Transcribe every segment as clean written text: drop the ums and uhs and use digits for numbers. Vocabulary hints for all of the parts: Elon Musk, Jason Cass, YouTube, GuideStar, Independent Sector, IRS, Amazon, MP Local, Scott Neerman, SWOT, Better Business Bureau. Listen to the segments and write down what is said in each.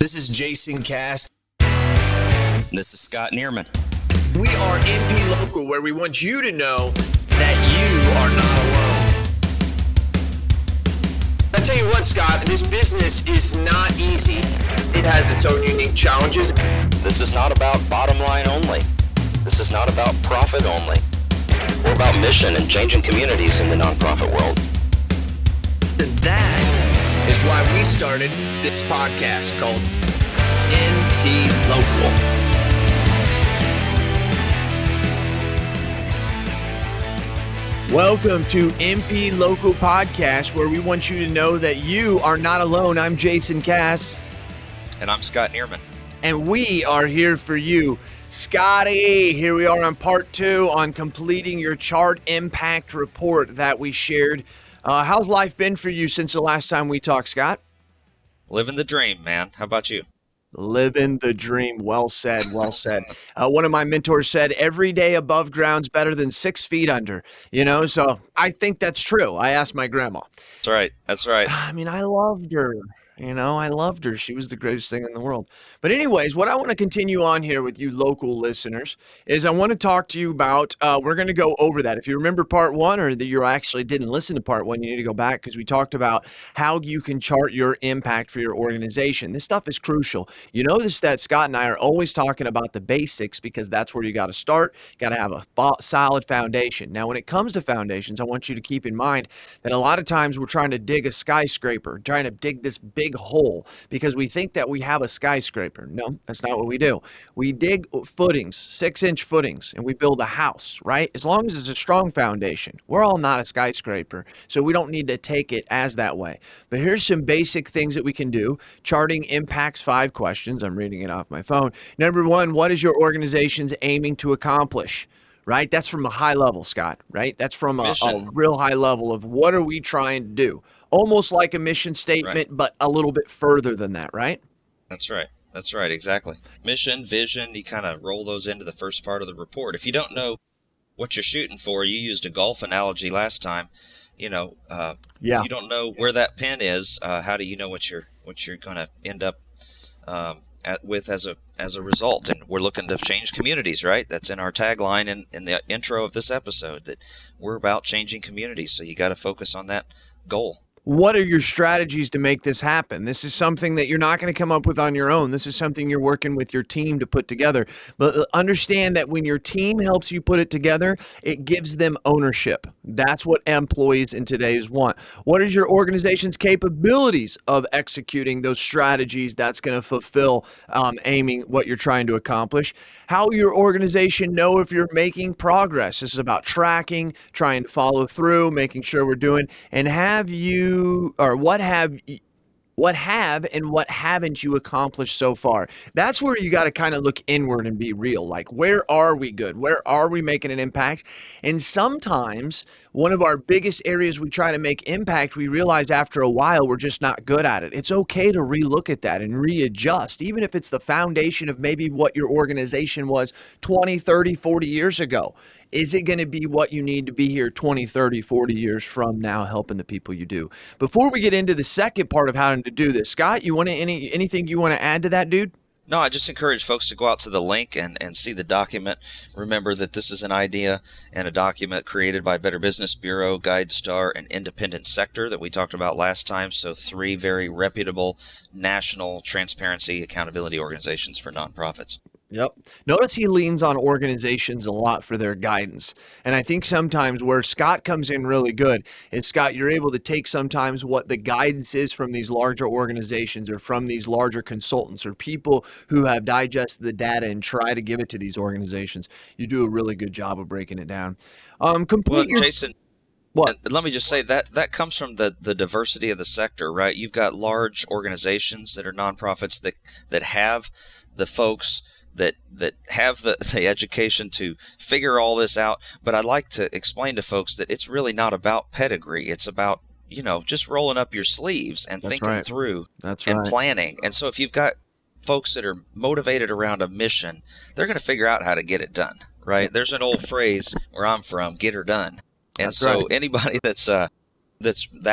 This is Jason Cass. This is Scott Neerman. We are MP Local, where we want you to know that you are not alone. I tell you what, Scott, this business is not easy. It has its own unique challenges. This is not about bottom line only. This is not about profit only. We're about mission and changing communities in the nonprofit world. And that is why we started this podcast called MP Local. Welcome to MP Local Podcast, where we want you to know that you are not alone. I'm Jason Cass. And I'm Scott Neerman. And we are here for you. Scotty, here we are on part two on completing your chart impact report that we shared. How's life been for you since the last time we talked, Scott? Living the dream, man. How about you? Living the dream. Well said. Well said. One of my mentors said, every day above ground's better than 6 feet under, you know, so I think that's true. I asked my grandma. That's right. That's right. I mean, I loved her, you know, I loved her. She was the greatest thing in the world. But anyways, what I want to continue on here with you local listeners is I want to talk to you about, we're going to go over that. If you remember part one, or that you actually didn't listen to part one, you need to go back, because we talked about how you can chart your impact for your organization. This stuff is crucial. You notice that Scott and I are always talking about the basics, because that's where you got to start. Got to have a solid foundation. Now, when it comes to foundations, I want you to keep in mind that a lot of times we're trying to dig a skyscraper, trying to dig this big hole, because we think that we have a skyscraper. No, that's not what we do. We dig footings, 6-inch footings, and we build a house, right? As long as it's a strong foundation. We're all not a skyscraper, so we don't need to take it as that way. But here's some basic things that we can do. Charting impacts, 5 questions. I'm reading it off my phone. Number one, what is your organization's aiming to accomplish? Right? That's from a high level, Scott, right? That's from a real high level of what are we trying to do? Almost like a mission statement, right, but a little bit further than that, right? That's right. That's right. Exactly. Mission, vision, you kind of roll those into the first part of the report. If you don't know what you're shooting for, you used a golf analogy last time, you know, if you don't know where that pin is, how do you know what you're going to end up with as a result? And we're looking to change communities, right? That's in our tagline in the intro of this episode, that we're about changing communities. So you got to focus on that goal. What are your strategies to make this happen? This is something that you're not going to come up with on your own. This is something you're working with your team to put together. But understand that when your team helps you put it together, it gives them ownership. That's what employees in today's want. What is your organization's capabilities of executing those strategies that's going to fulfill aiming what you're trying to accomplish? How your organization know if you're making progress? This is about tracking, trying to follow through, making sure we're doing, and have you, or what have and what haven't you accomplished so far? That's where you got to kind of look inward and be real. Like, where are we good? Where are we making an impact? And sometimes one of our biggest areas we try to make impact, we realize after a while we're just not good at it. It's okay to relook at that and readjust, even if it's the foundation of maybe what your organization was 20, 30, 40 years ago. Is it going to be what you need to be here 20, 30, 40 years from now, helping the people you do? Before we get into the second part of how to do this, Scott, you want to anything you want to add to that, dude? No, I just encourage folks to go out to the link and see the document. Remember that this is an idea and a document created by Better Business Bureau, GuideStar, and Independent Sector that we talked about last time. So 3 very reputable national transparency accountability organizations for nonprofits. Yep. Notice he leans on organizations a lot for their guidance. And I think sometimes where Scott comes in really good is, Scott, you're able to take sometimes what the guidance is from these larger organizations or from these larger consultants or people who have digested the data and try to give it to these organizations. You do a really good job of breaking it down. Jason, let me just say that comes from the diversity of the sector, right? You've got large organizations that are nonprofits that have the folks that have the education to figure all this out. But I'd like to explain to folks that it's really not about pedigree. It's about, you know, just rolling up your sleeves and thinking through and planning. And so if you've got folks that are motivated around a mission, they're going to figure out how to get it done, right? There's an old phrase where I'm from, get her done. And anybody that's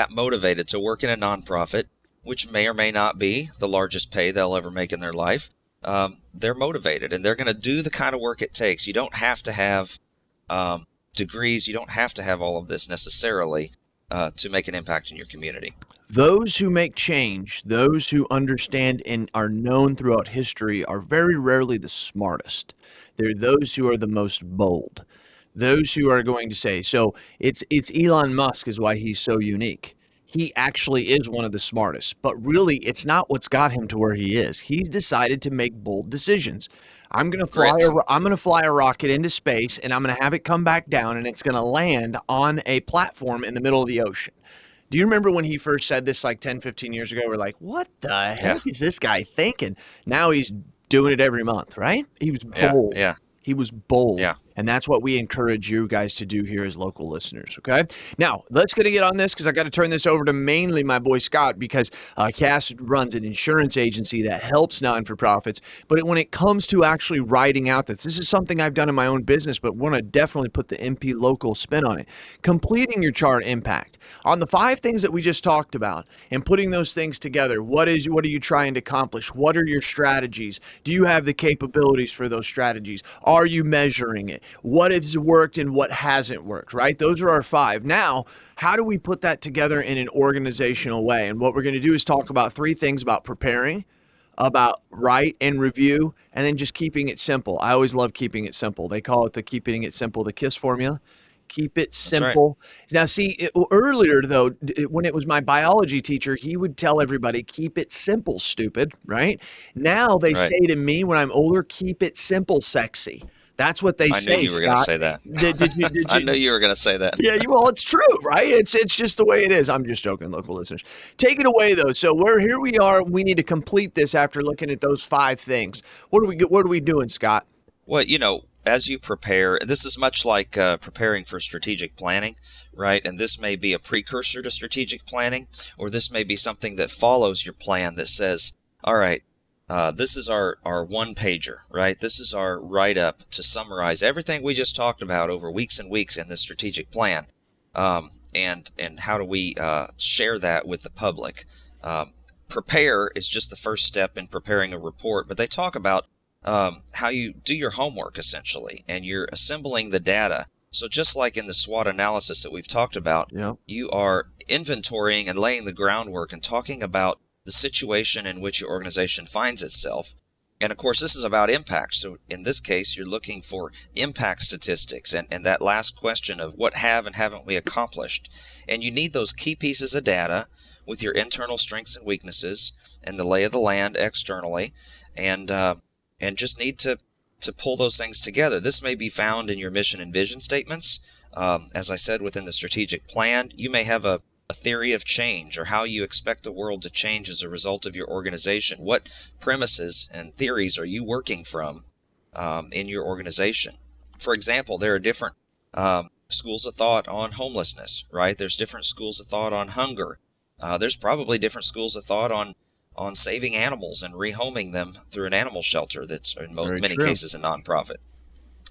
motivated to work in a nonprofit which may or may not be the largest pay they'll ever make in their life, they're motivated and they're going to do the kind of work it takes. You don't have to have degrees. You don't have to have all of this necessarily to make an impact in your community. Those who make change, those who understand and are known throughout history are very rarely the smartest. They're those who are the most bold, those who are going to say, so it's Elon Musk is why he's so unique. He actually is one of the smartest, but really it's not what's got him to where he is. He's decided to make bold decisions. I'm going to fly a rocket into space and I'm going to have it come back down and it's going to land on a platform in the middle of the ocean. Do you remember when he first said this like 10, 15 years ago? We're like, what the heck is this guy thinking? Now he's doing it every month, right? He was bold. Yeah. He was bold. Yeah. And that's what we encourage you guys to do here as local listeners, okay? Now, let's get on this because I got to turn this over to mainly my boy Scott because Cass runs an insurance agency that helps non-for-profits. But when it comes to actually writing out this is something I've done in my own business, but want to definitely put the MP Local spin on it. Completing your chart impact. On the 5 things that we just talked about and putting those things together, what are you trying to accomplish? What are your strategies? Do you have the capabilities for those strategies? Are you measuring it? What has worked and what hasn't worked, right? Those are our 5. Now, how do we put that together in an organizational way? And what we're going to do is talk about 3 things about preparing, about write and review, and then just keeping it simple. I always love keeping it simple. They call it the keeping it simple, the KISS formula. Keep it simple. Right. Now, see, earlier, though, when it was my biology teacher, he would tell everybody, keep it simple, stupid, right? Now they say to me when I'm older, keep it simple, sexy. That's what they say. I knew you were going to say that. Did you? I knew you were going to say that. Yeah, well, it's true, right? It's just the way it is. I'm just joking, local listeners. Take it away, though. So here we are. We need to complete this after looking at those 5 things. What are we doing, Scott? Well, as you prepare, this is much like preparing for strategic planning, right? And this may be a precursor to strategic planning, or this may be something that follows your plan that says, all right, this is our one-pager, right? This is our write-up to summarize everything we just talked about over weeks and weeks in this strategic plan. And how do we share that with the public? Prepare is just the first step in preparing a report, but they talk about how you do your homework, essentially, and you're assembling the data. So just like in the SWOT analysis that we've talked about, you are inventorying and laying the groundwork and talking about the situation in which your organization finds itself. And of course, this is about impact. So in this case, you're looking for impact statistics and that last question of what have and haven't we accomplished. And you need those key pieces of data with your internal strengths and weaknesses and the lay of the land externally and just need to pull those things together. This may be found in your mission and vision statements. As I said, within the strategic plan, you may have a theory of change or how you expect the world to change as a result of your organization. What premises and theories are you working from in your organization? For example, there are different schools of thought on homelessness, right? There's different schools of thought on hunger. There's probably different schools of thought on saving animals and rehoming them through an animal shelter that's in many cases a nonprofit.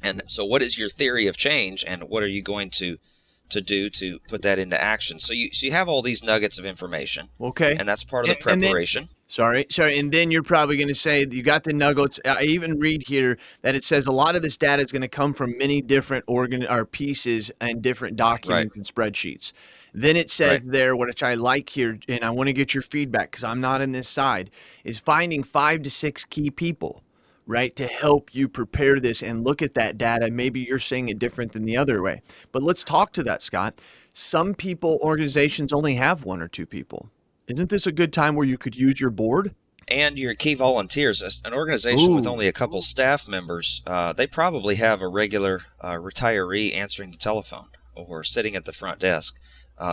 And so what is your theory of change and what are you going to do to put that into action? So you have all these nuggets of information. Okay. And that's part of the preparation. And then you're probably going to say you got the nuggets. I even read here that it says a lot of this data is going to come from many different pieces and different documents and spreadsheets. Then it says which I like here, and I want to get your feedback because I'm not in this side, is finding 5 to 6 key people, right, to help you prepare this and look at that data. Maybe you're saying it different than the other way. But let's talk to that, Scott. Some organizations only have 1 or 2 people. Isn't this a good time where you could use your board? And your key volunteers. An organization with only a couple staff members, they probably have a regular retiree answering the telephone or sitting at the front desk.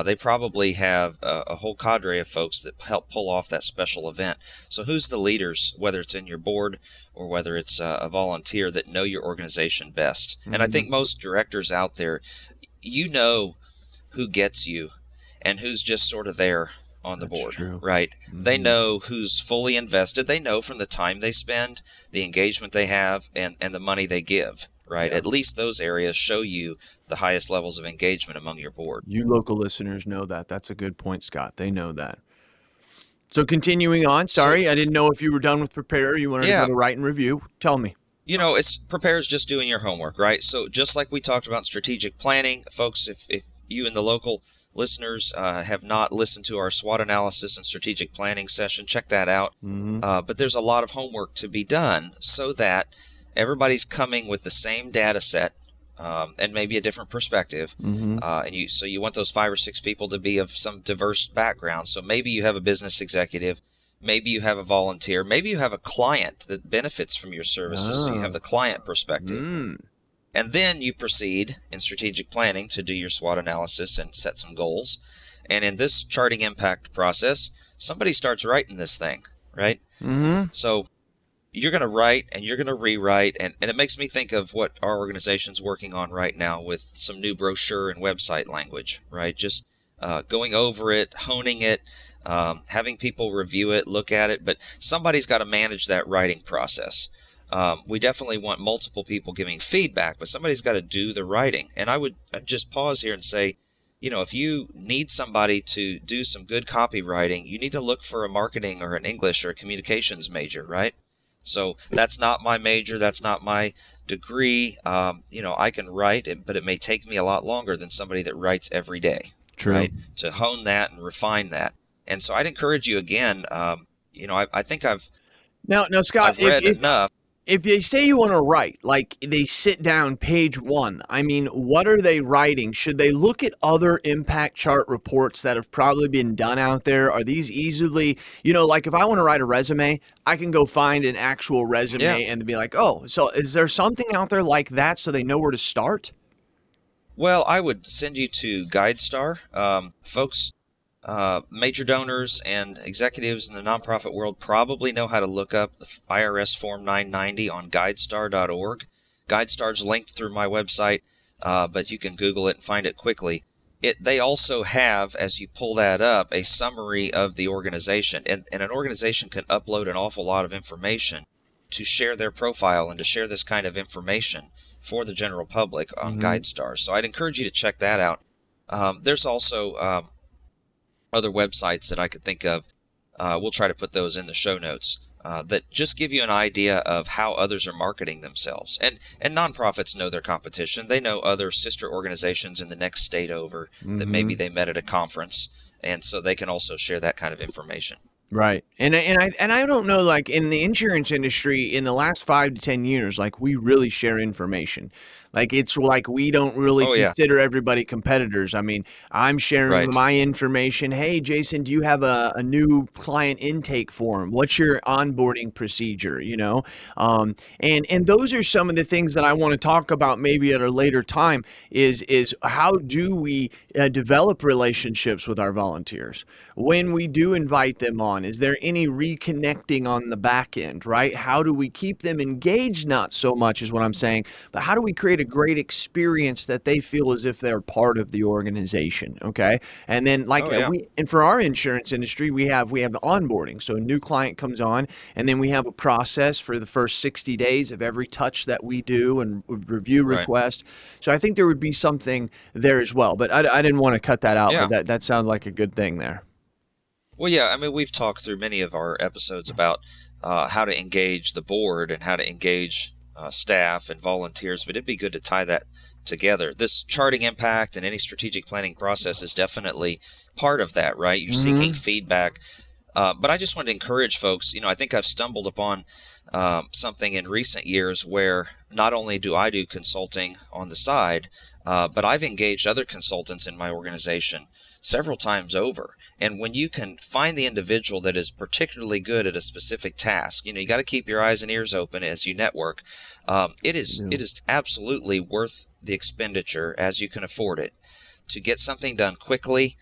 They probably have a whole cadre of folks that help pull off that special event. So who's the leaders, whether it's in your board or whether it's a volunteer that know your organization best? Mm-hmm. And I think most directors out there, you know who gets you and who's just sort of there on the board, right? Mm-hmm. They know who's fully invested. They know from the time they spend, the engagement they have, and the money they give. Right. Yeah. At least those areas show you the highest levels of engagement among your board. You local listeners know that. That's a good point, Scott. They know that. So continuing on, sorry, I didn't know if you were done with prepare. You wanted to go to write and review. Tell me. You know, it's prepare is just doing your homework, right? So just like we talked about strategic planning, folks, if you and the local listeners have not listened to our SWOT analysis and strategic planning session, check that out. Mm-hmm. But there's a lot of homework to be done so that everybody's coming with the same data set and maybe a different perspective. Mm-hmm. So you want those 5 or 6 people to be of some diverse background. So maybe you have a business executive. Maybe you have a volunteer. Maybe you have a client that benefits from your services, so you have the client perspective. Mm. And then you proceed in strategic planning to do your SWOT analysis and set some goals. And in this charting impact process, somebody starts writing this thing, right? Mm-hmm. So you're going to write and you're going to rewrite. And it makes me think of what our organization's working on right now with some new brochure and website language, right? Just going over it, honing it. Having people review it, look at it, but somebody's got to manage that writing process. We definitely want multiple people giving feedback, but somebody's got to do the writing. And I would just pause here and say, you know, if you need somebody to do some good copywriting, you need to look for a marketing or an English or a communications major, right? So that's not my major. That's not my degree. You know, I can write it, but it may take me a lot longer than somebody that writes every day. True. Right? To hone that and refine that. And so I'd encourage you again, you know, I think I've now Scott, I've read enough. If they say you want to write, like they sit down page 1, I mean, what are they writing? Should they look at other impact chart reports that have probably been done out there? Are these easily, you know, like if I want to write a resume, I can go find an actual resume and be like, oh, so is there something out there like that so they know where to start? Well, I would send you to GuideStar. Folks, major donors and executives in the nonprofit world probably know how to look up the IRS Form 990 on GuideStar.org. GuideStar's linked through my website, but you can Google it and find it quickly. They also have, as you pull that up, a summary of the organization. And an organization can upload an awful lot of information to share their profile and to share this kind of information for the general public on GuideStar. So I'd encourage you to check that out. There's also other websites that I could think of. We'll try to put those in the show notes that just give you an idea of how others are marketing themselves. And nonprofits know their competition. They know other sister organizations in the next state over that maybe they met at a conference, and so they can also share that kind of information. Right. And I don't know, like in the insurance industry in the last 5 to 10 years, like we really share information. Like it's like we don't really consider everybody competitors. I mean, I'm sharing my information. Hey, Jason, do you have a new client intake form? What's your onboarding procedure? You know, and those are some of the things that I want to talk about maybe at a later time is how do we develop relationships with our volunteers when we do invite them on? Is there any reconnecting on the back end, right? How do we keep them engaged? Not so much is what I'm saying, but how do we create a great experience that they feel as if they're part of the organization? Okay. And then like, and for our insurance industry, we have the onboarding. So a new client comes on and then we have a process for the first 60 days of every touch that we do and review request. So I think there would be something there as well, but I didn't want to cut that out, but that sounds like a good thing there. Well, yeah, I mean, we've talked through many of our episodes about how to engage the board and how to engage staff and volunteers, but it'd be good to tie that together. This charting impact and any strategic planning process is definitely part of that, right? You're seeking feedback. But I just want to encourage folks, you know, I think I've stumbled upon something in recent years where not only do I do consulting on the side, but I've engaged other consultants in my organization several times over. And when you can find the individual that is particularly good at a specific task, you know, you got to keep your eyes and ears open as you network. It is absolutely worth the expenditure as you can afford it to get something done quickly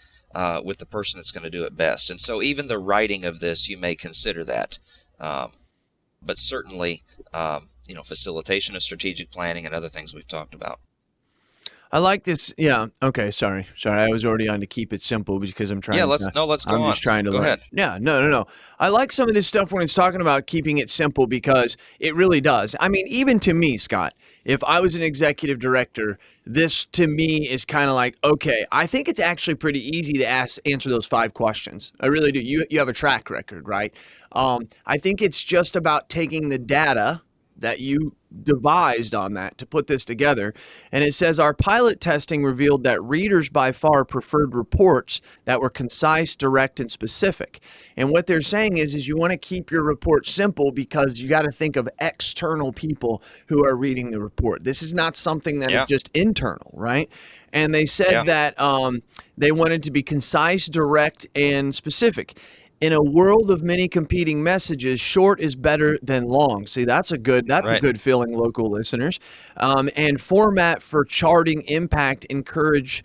with the person that's going to do it best. And so even the writing of this, you may consider that. But certainly, you know, facilitation of strategic planning and other things we've talked about. I like this. Yeah. Okay. Sorry. I was already on to keep it simple because I'm trying. Yeah. Let's go on. I'm just trying to go ahead. Yeah. No. I like some of this stuff when it's talking about keeping it simple because it really does. I mean, even to me, Scott, if I was an executive director, this to me is kind of like, okay, I think it's actually pretty easy to answer those 5 questions. I really do. You have a track record, right? I think it's just about taking the data that you devised on that to put this together. And it says, our pilot testing revealed that readers by far preferred reports that were concise, direct, and specific. And what they're saying is you want to keep your report simple because you got to think of external people who are reading the report. This is not something that is just internal, right? And they said that they wanted to be concise, direct, and specific. In a world of many competing messages, short is better than long. See, that's a good feeling, local listeners. And format for charting impact encourages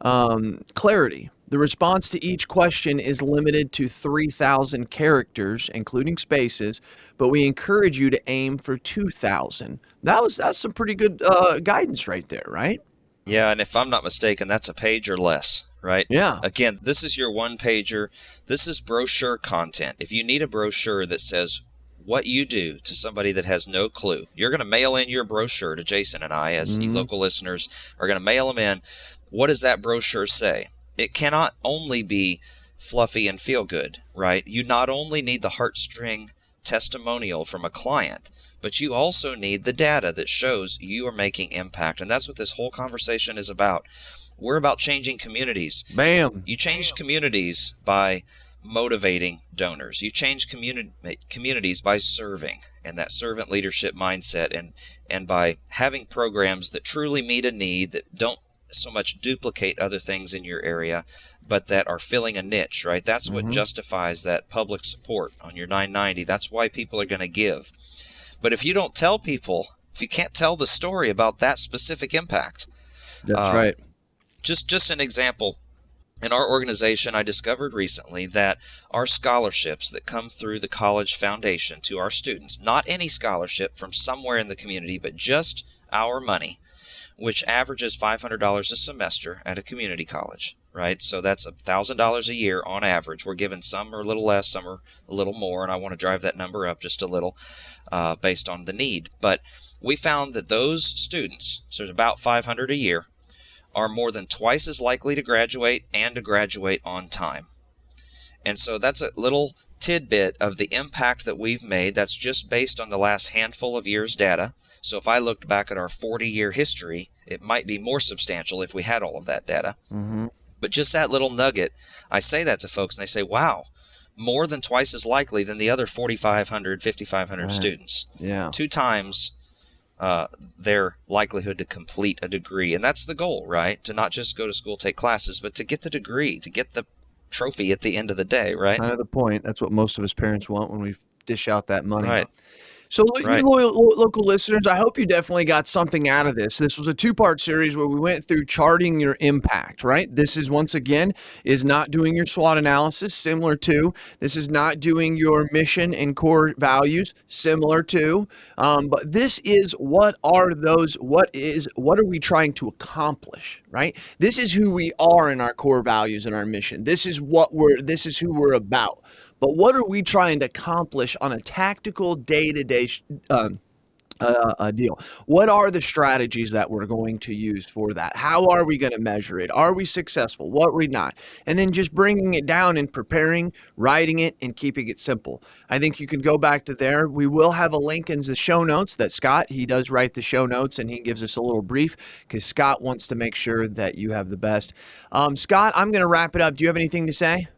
clarity. The response to each question is limited to 3,000 characters, including spaces, but we encourage you to aim for 2,000. That's some pretty good guidance right there, right? Yeah, and if I'm not mistaken, that's a page or less. Right? Yeah. Again, this is your one pager. This is brochure content. If you need a brochure that says what you do to somebody that has no clue, you're going to mail in your brochure to Jason and I, as local listeners are going to mail them in. What does that brochure say? It cannot only be fluffy and feel good, right? You not only need the heartstring testimonial from a client, but you also need the data that shows you are making impact. And that's what this whole conversation is about. We're about changing communities. Bam. You change communities by motivating donors. You change communities by serving and that servant leadership mindset and by having programs that truly meet a need, that don't so much duplicate other things in your area, but that are filling a niche, right? That's what justifies that public support on your 990. That's why people are going to give. But if you don't tell people, if you can't tell the story about that specific impact. That's right. Just an example, in our organization, I discovered recently that our scholarships that come through the college foundation to our students, not any scholarship from somewhere in the community, but just our money, which averages $500 a semester at a community college, right? So that's $1,000 a year on average. We're given some are a little less, some are a little more, and I want to drive that number up just a little based on the need. But we found that those students, so there's about 500 a year, are more than twice as likely to graduate and to graduate on time. And so that's a little tidbit of the impact that we've made that's just based on the last handful of years' data. So if I looked back at our 40-year history, it might be more substantial if we had all of that data. Mm-hmm. But just that little nugget, I say that to folks and they say, wow, more than twice as likely than the other 4,500, 5,500 students. Yeah. 2 times their likelihood to complete a degree. And that's the goal, right? To not just go to school, take classes, but to get the degree, to get the trophy at the end of the day, right? Kind of the point. That's what most of us parents want when we dish out that money. Right. So you local listeners, I hope you definitely got something out of this. This was a 2-part series where we went through charting your impact, right? This is, once again, is not doing your SWOT analysis, similar to. This is not doing your mission and core values, similar to. But this is what are we trying to accomplish, right? This is who we are in our core values and our mission. This is who we're about. But what are we trying to accomplish on a tactical day-to-day deal? What are the strategies that we're going to use for that? How are we going to measure it? Are we successful? What are we not? And then just bringing it down and preparing, writing it, and keeping it simple. I think you can go back to there. We will have a link in the show notes that Scott, he does write the show notes, and he gives us a little brief because Scott wants to make sure that you have the best. Scott, I'm going to wrap it up. Do you have anything to say?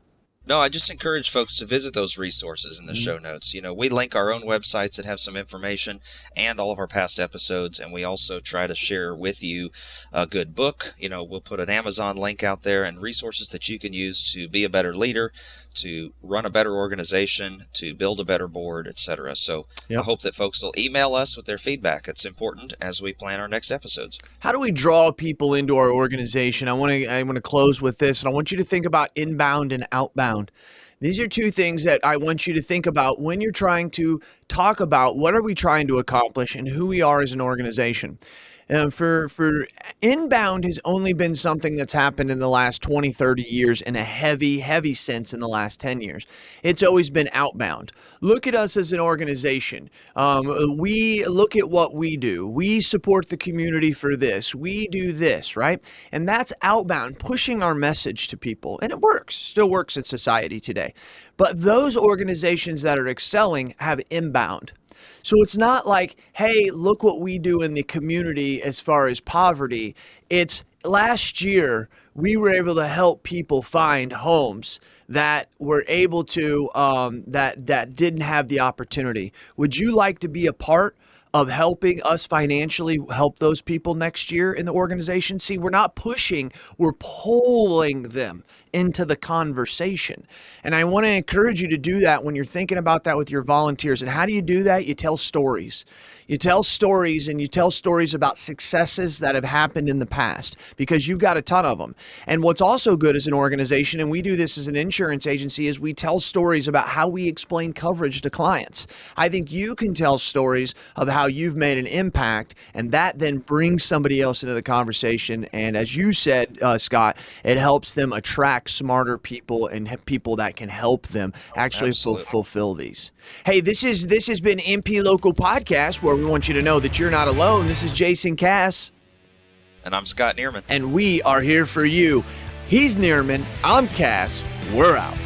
No, I just encourage folks to visit those resources in the show notes. You know, we link our own websites that have some information and all of our past episodes, and we also try to share with you a good book. You know, we'll put an Amazon link out there and resources that you can use to be a better leader, to run a better organization, to build a better board, etc. So I hope that folks will email us with their feedback. It's important as we plan our next episodes. How do we draw people into our organization? I want to close with this, and I want you to think about inbound and outbound. These are 2 things that I want you to think about when you're trying to talk about what are we trying to accomplish and who we are as an organization. For inbound has only been something that's happened in the last 20, 30 years in a heavy, heavy sense in the last 10 years. It's always been outbound. Look at us as an organization. We look at what we do. We support the community for this. We do this, right? And that's outbound, pushing our message to people. And it works, still works in society today. But those organizations that are excelling have inbound. So it's not like, hey, look what we do in the community as far as poverty. It's last year we were able to help people find homes that were able to, that didn't have the opportunity. Would you like to be a part of helping us financially help those people next year in the organization? See, we're not pushing, we're pulling them into the conversation. And I want to encourage you to do that when you're thinking about that with your volunteers. And how do you do that? You tell stories. You tell stories, and you tell stories about successes that have happened in the past, because you've got a ton of them. And what's also good as an organization, and we do this as an insurance agency, is we tell stories about how we explain coverage to clients. I think you can tell stories of how you've made an impact, and that then brings somebody else into the conversation. And as you said, Scott, it helps them attract smarter people and people that can help them actually fulfill these. Hey, this has been MP Local Podcast, where we want you to know that you're not alone. This is Jason Cass. And I'm Scott Neerman. And we are here for you. He's Neerman. I'm Cass. We're out.